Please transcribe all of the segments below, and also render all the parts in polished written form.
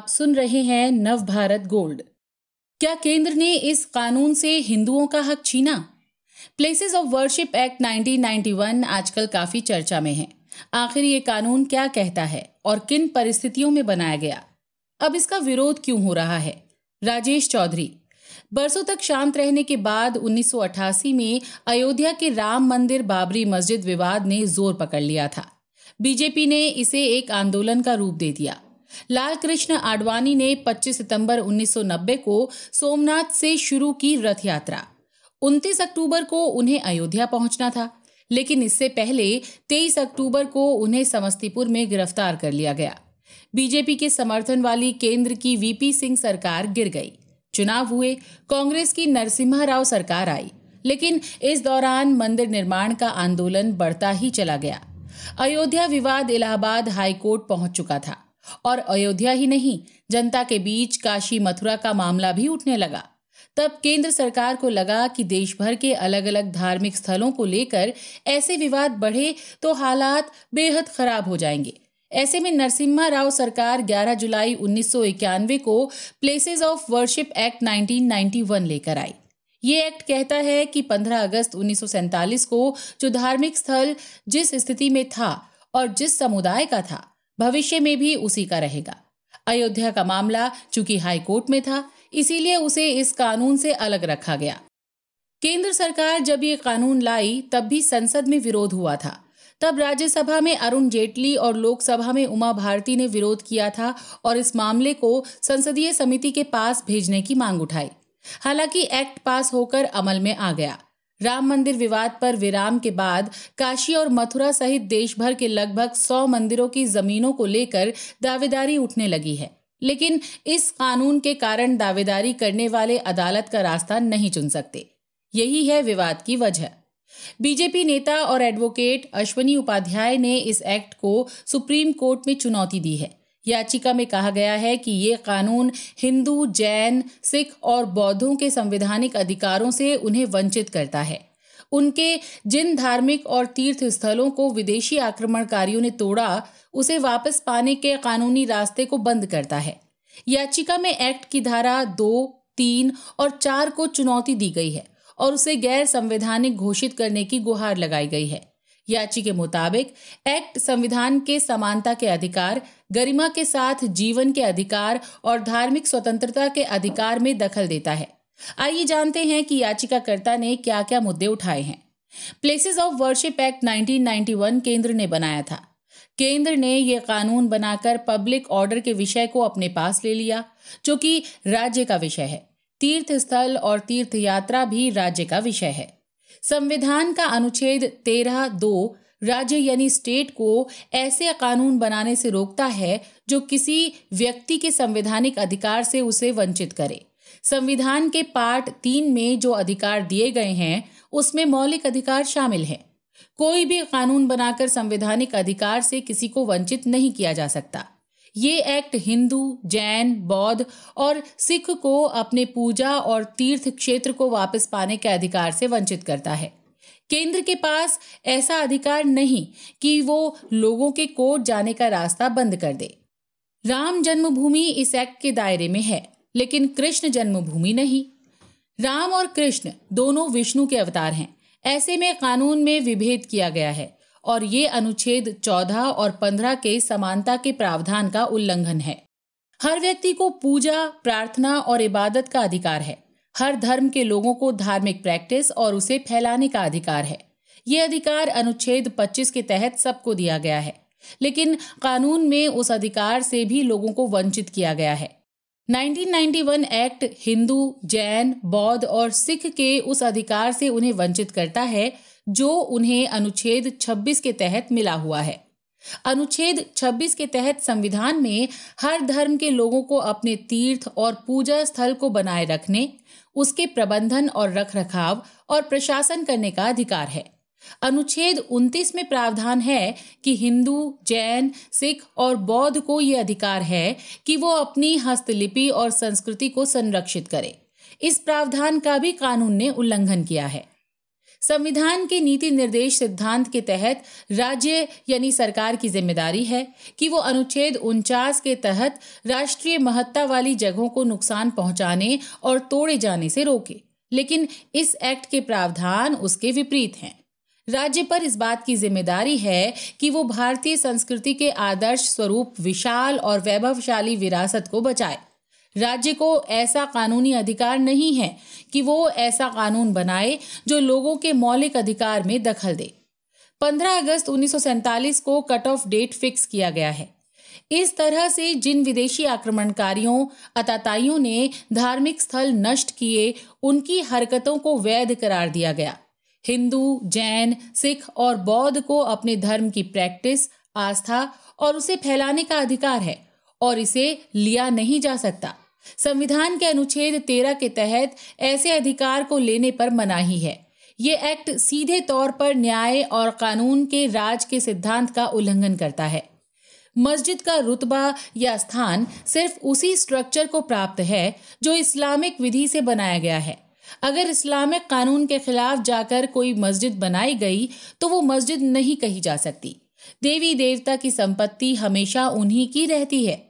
आप सुन रहे हैं नव भारत गोल्ड। क्या केंद्र ने इस कानून से हिंदुओं का हक छीना? प्लेसेस ऑफ वर्शिप एक्ट 1991 आजकल काफी चर्चा में है। आखिर ये कानून क्या कहता है और किन परिस्थितियों में बनाया गया? अब इसका विरोध क्यों हो रहा है? राजेश चौधरी। बरसों तक शांत रहने के बाद 1988 में अयोध्या के राम मंदिर बाबरी मस्जिद विवाद ने जोर पकड़ लिया था। बीजेपी ने इसे एक आंदोलन का रूप दे दिया। लाल कृष्ण आडवाणी ने 25 सितंबर 1990 को सोमनाथ से शुरू की रथ यात्रा। 29 अक्टूबर को उन्हें अयोध्या पहुंचना था, लेकिन इससे पहले 23 अक्टूबर को उन्हें समस्तीपुर में गिरफ्तार कर लिया गया। बीजेपी के समर्थन वाली केंद्र की वीपी सिंह सरकार गिर गई। चुनाव हुए, कांग्रेस की नरसिम्हा राव सरकार आई, लेकिन इस दौरान मंदिर निर्माण का आंदोलन बढ़ता ही चला गया। अयोध्या विवाद इलाहाबाद हाईकोर्ट पहुंच चुका था और अयोध्या ही नहीं, जनता के बीच काशी मथुरा का मामला भी उठने लगा। तब केंद्र सरकार को लगा कि देश भर के अलग अलग धार्मिक स्थलों को लेकर ऐसे विवाद बढ़े तो हालात बेहद खराब हो जाएंगे। ऐसे में नरसिम्हा राव सरकार 11 जुलाई 1991 को प्लेसेस ऑफ वर्शिप एक्ट 1991 लेकर आई। ये एक्ट कहता है कि 15 अगस्त 1947 को जो धार्मिक स्थल जिस स्थिति में था और जिस समुदाय का था, भविष्य में भी उसी का रहेगा। अयोध्या का मामला चूंकि हाईकोर्ट में था, इसीलिए उसे इस कानून से अलग रखा गया। केंद्र सरकार जब ये कानून लाई तब भी संसद में विरोध हुआ था। तब राज्यसभा में अरुण जेटली और लोकसभा में उमा भारती ने विरोध किया था और इस मामले को संसदीय समिति के पास भेजने की मांग उठाई। हालांकि एक्ट पास होकर अमल में आ गया। राम मंदिर विवाद पर विराम के बाद काशी और मथुरा सहित देश भर के लगभग 100 मंदिरों की जमीनों को लेकर दावेदारी उठने लगी है, लेकिन इस कानून के कारण दावेदारी करने वाले अदालत का रास्ता नहीं चुन सकते। यही है विवाद की वजह। बीजेपी नेता और एडवोकेट अश्वनी उपाध्याय ने इस एक्ट को सुप्रीम कोर्ट में चुनौती दी है। याचिका में कहा गया है कि ये कानून हिंदू, जैन, सिख और बौद्धों के संवैधानिक अधिकारों से उन्हें वंचित करता है। उनके जिन धार्मिक और तीर्थ स्थलों को विदेशी आक्रमणकारियों ने तोड़ा, उसे वापस पाने के कानूनी रास्ते को बंद करता है। याचिका में एक्ट की धारा 2, 3 और 4 को चुनौती दी गई है और उसे गैर संवैधानिक घोषित करने की गुहार लगाई गई है। याचिका के मुताबिक एक्ट संविधान के समानता के अधिकार, गरिमा के साथ जीवन के अधिकार और धार्मिक स्वतंत्रता के अधिकार में दखल देता है। आइए जानते हैं कि याचिकाकर्ता ने क्या क्या मुद्दे उठाए हैं। प्लेसेस ऑफ वर्शिप एक्ट 1991 केंद्र ने बनाया था। केंद्र ने यह कानून बनाकर पब्लिक ऑर्डर के विषय को अपने पास ले लिया, जो कि राज्य का विषय है। तीर्थ स्थल और तीर्थ यात्रा भी राज्य का विषय है। संविधान का अनुच्छेद 13(2) राज्य यानी स्टेट को ऐसे कानून बनाने से रोकता है जो किसी व्यक्ति के संवैधानिक अधिकार से उसे वंचित करे। संविधान के पार्ट 3 में जो अधिकार दिए गए हैं, उसमें मौलिक अधिकार शामिल है। कोई भी कानून बनाकर संवैधानिक अधिकार से किसी को वंचित नहीं किया जा सकता। ये एक्ट हिंदू, जैन, बौद्ध और सिख को अपने पूजा और तीर्थ क्षेत्र को वापस पाने के अधिकार से वंचित करता है। केंद्र के पास ऐसा अधिकार नहीं कि वो लोगों के कोर्ट जाने का रास्ता बंद कर दे। राम जन्मभूमि इस एक्ट के दायरे में है, लेकिन कृष्ण जन्मभूमि नहीं। राम और कृष्ण दोनों विष्णु के अवतार हैं। ऐसे में कानून में विभेद किया गया है और ये अनुच्छेद 14 और 15 के समानता के प्रावधान का उल्लंघन है। हर व्यक्ति को पूजा, प्रार्थना और इबादत का अधिकार है। हर धर्म के लोगों को धार्मिक प्रैक्टिस और उसे फैलाने का अधिकार है। ये अधिकार अनुच्छेद 25 के तहत सबको दिया गया है, लेकिन कानून में उस अधिकार से भी लोगों को वंचित किया गया है। 1991 एक्ट हिंदू, जैन, बौद्ध और सिख के उस अधिकार से उन्हें वंचित करता है जो उन्हें अनुच्छेद 26 के तहत मिला हुआ है। अनुच्छेद 26 के तहत संविधान में हर धर्म के लोगों को अपने तीर्थ और पूजा स्थल को बनाए रखने, उसके प्रबंधन और रखरखाव और प्रशासन करने का अधिकार है। अनुच्छेद 29 में प्रावधान है कि हिंदू, जैन, सिख और बौद्ध को ये अधिकार है कि वो अपनी हस्तलिपि और संस्कृति को संरक्षित करें। इस प्रावधान का भी कानून ने उल्लंघन किया है। संविधान के नीति निर्देश सिद्धांत के तहत राज्य यानी सरकार की जिम्मेदारी है कि वो अनुच्छेद 49 के तहत राष्ट्रीय महत्ता वाली जगहों को नुकसान पहुंचाने और तोड़े जाने से रोके, लेकिन इस एक्ट के प्रावधान उसके विपरीत हैं। राज्य पर इस बात की जिम्मेदारी है कि वो भारतीय संस्कृति के आदर्श स्वरूप विशाल और वैभवशाली विरासत को बचाए। राज्य को ऐसा कानूनी अधिकार नहीं है कि वो ऐसा कानून बनाए जो लोगों के मौलिक अधिकार में दखल दे। 15 अगस्त 1947 को कट ऑफ डेट फिक्स किया गया है। इस तरह से जिन विदेशी आक्रमणकारियों आतताइयों ने धार्मिक स्थल नष्ट किए, उनकी हरकतों को वैध करार दिया गया। हिंदू, जैन, सिख और बौद्ध को अपने धर्म की प्रैक्टिस, आस्था और उसे फैलाने का अधिकार है और इसे लिया नहीं जा सकता। संविधान के अनुच्छेद 13 के तहत ऐसे अधिकार को लेने पर मनाही है। ये एक्ट सीधे तौर पर न्याय और कानून के राज के सिद्धांत का उल्लंघन करता है। मस्जिद का रुतबा या स्थान सिर्फ उसी स्ट्रक्चर को प्राप्त है जो इस्लामिक विधि से बनाया गया है। अगर इस्लामिक कानून के खिलाफ जाकर कोई मस्जिद बनाई गई तो वो मस्जिद नहीं कही जा सकती। देवी देवता की संपत्ति हमेशा उन्हीं की रहती है।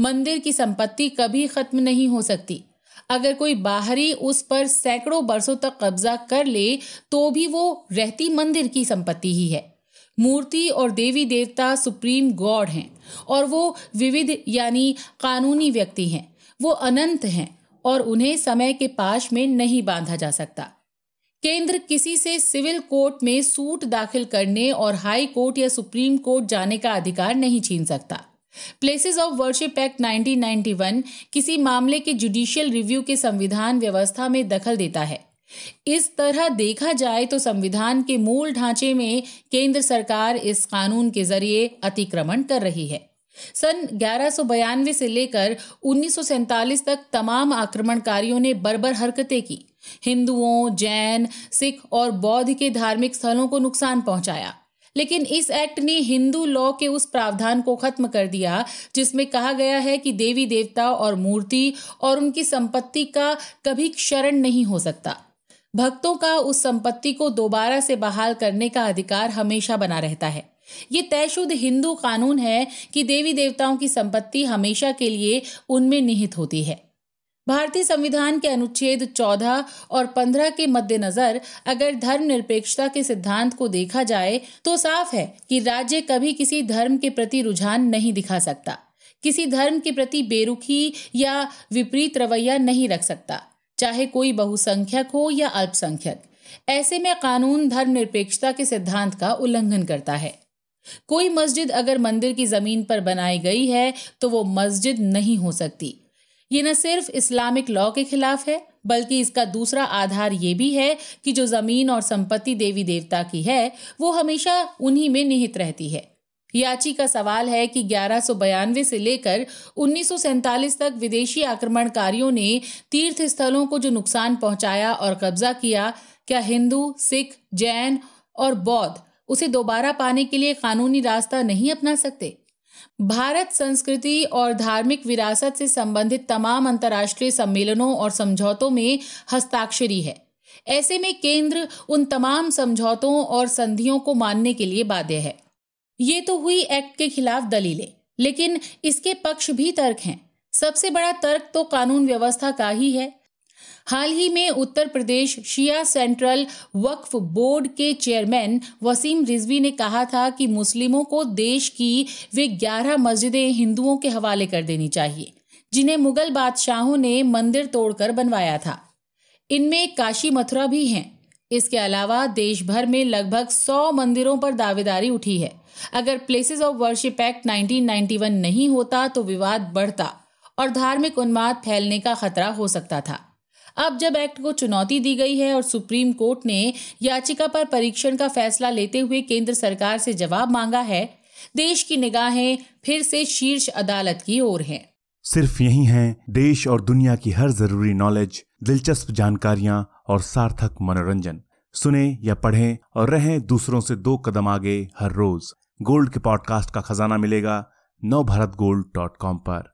मंदिर की संपत्ति कभी खत्म नहीं हो सकती। अगर कोई बाहरी उस पर सैकड़ों बरसों तक कब्जा कर ले तो भी वो रहती मंदिर की संपत्ति ही है। मूर्ति और देवी देवता सुप्रीम गॉड हैं और वो विविध यानी कानूनी व्यक्ति हैं। वो अनंत हैं और उन्हें समय के पाश में नहीं बांधा जा सकता। केंद्र किसी से सिविल कोर्ट में सूट दाखिल करने और हाई कोर्ट या सुप्रीम कोर्ट जाने का अधिकार नहीं छीन सकता। प्लेसेस ऑफ वर्शिप एक्ट 1991 किसी मामले के जुडिशियल रिव्यू के संविधान व्यवस्था में दखल देता है। इस तरह देखा जाए तो संविधान के मूल ढांचे में केंद्र सरकार इस कानून के जरिए अतिक्रमण कर रही है। सन 1192 से लेकर 1947 तक तमाम आक्रमणकारियों ने बर्बर हरकतें की। हिंदुओं, जैन, सिख और बौद्ध के धार्मिक स्थलों को नुकसान पहुंचाया, लेकिन इस एक्ट ने हिंदू लॉ के उस प्रावधान को खत्म कर दिया जिसमें कहा गया है कि देवी देवता और मूर्ति और उनकी संपत्ति का कभी क्षरण नहीं हो सकता। भक्तों का उस संपत्ति को दोबारा से बहाल करने का अधिकार हमेशा बना रहता है। ये तयशुद्ध हिंदू कानून है कि देवी देवताओं की संपत्ति हमेशा के लिए उनमें निहित होती है। भारतीय संविधान के अनुच्छेद 14 और 15 के मद्देनजर अगर धर्मनिरपेक्षता के सिद्धांत को देखा जाए तो साफ है कि राज्य कभी किसी धर्म के प्रति रुझान नहीं दिखा सकता, किसी धर्म के प्रति बेरुखी या विपरीत रवैया नहीं रख सकता, चाहे कोई बहुसंख्यक हो या अल्पसंख्यक। ऐसे में कानून धर्मनिरपेक्षता के सिद्धांत का उल्लंघन करता है। कोई मस्जिद अगर मंदिर की जमीन पर बनाई गई है तो वो मस्जिद नहीं हो सकती। ये न सिर्फ इस्लामिक लॉ के खिलाफ है, बल्कि इसका दूसरा आधार ये भी है कि जो जमीन और संपत्ति देवी देवता की है वो हमेशा उन्हीं में निहित रहती है। याची का सवाल है कि 1192 से लेकर 1947 तक विदेशी आक्रमणकारियों ने तीर्थ स्थलों को जो नुकसान पहुंचाया और कब्जा किया, क्या हिंदू, सिख, जैन और बौद्ध उसे दोबारा पाने के लिए कानूनी रास्ता नहीं अपना सकते? भारत संस्कृति और धार्मिक विरासत से संबंधित तमाम अंतर्राष्ट्रीय सम्मेलनों और समझौतों में हस्ताक्षरी है। ऐसे में केंद्र उन तमाम समझौतों और संधियों को मानने के लिए बाध्य है। ये तो हुई एक्ट के खिलाफ दलीलें, लेकिन इसके पक्ष भी तर्क हैं। सबसे बड़ा तर्क तो कानून व्यवस्था का ही है। हाल ही में उत्तर प्रदेश शिया सेंट्रल वक्फ बोर्ड के चेयरमैन वसीम रिजवी ने कहा था कि मुस्लिमों को देश की वे 11 मस्जिदें हिंदुओं के हवाले कर देनी चाहिए जिन्हें मुगल बादशाहों ने मंदिर तोड़कर बनवाया था। इनमें काशी मथुरा भी हैं। इसके अलावा देश भर में लगभग 100 मंदिरों पर दावेदारी उठी है। अगर प्लेसेस ऑफ वर्शिप एक्ट 1991 नहीं होता तो विवाद बढ़ता और धार्मिक उन्माद फैलने का खतरा हो सकता था। अब जब एक्ट को चुनौती दी गई है और सुप्रीम कोर्ट ने याचिका पर परीक्षण का फैसला लेते हुए केंद्र सरकार से जवाब मांगा है, देश की निगाहें फिर से शीर्ष अदालत की ओर हैं। सिर्फ यही हैं देश और दुनिया की हर जरूरी नॉलेज, दिलचस्प जानकारियां और सार्थक मनोरंजन। सुने या पढ़ें और रहें दूसरों से 2 कदम आगे हर रोज। गोल्ड के पॉडकास्ट का खजाना मिलेगा नवभारत गोल्ड.com पर।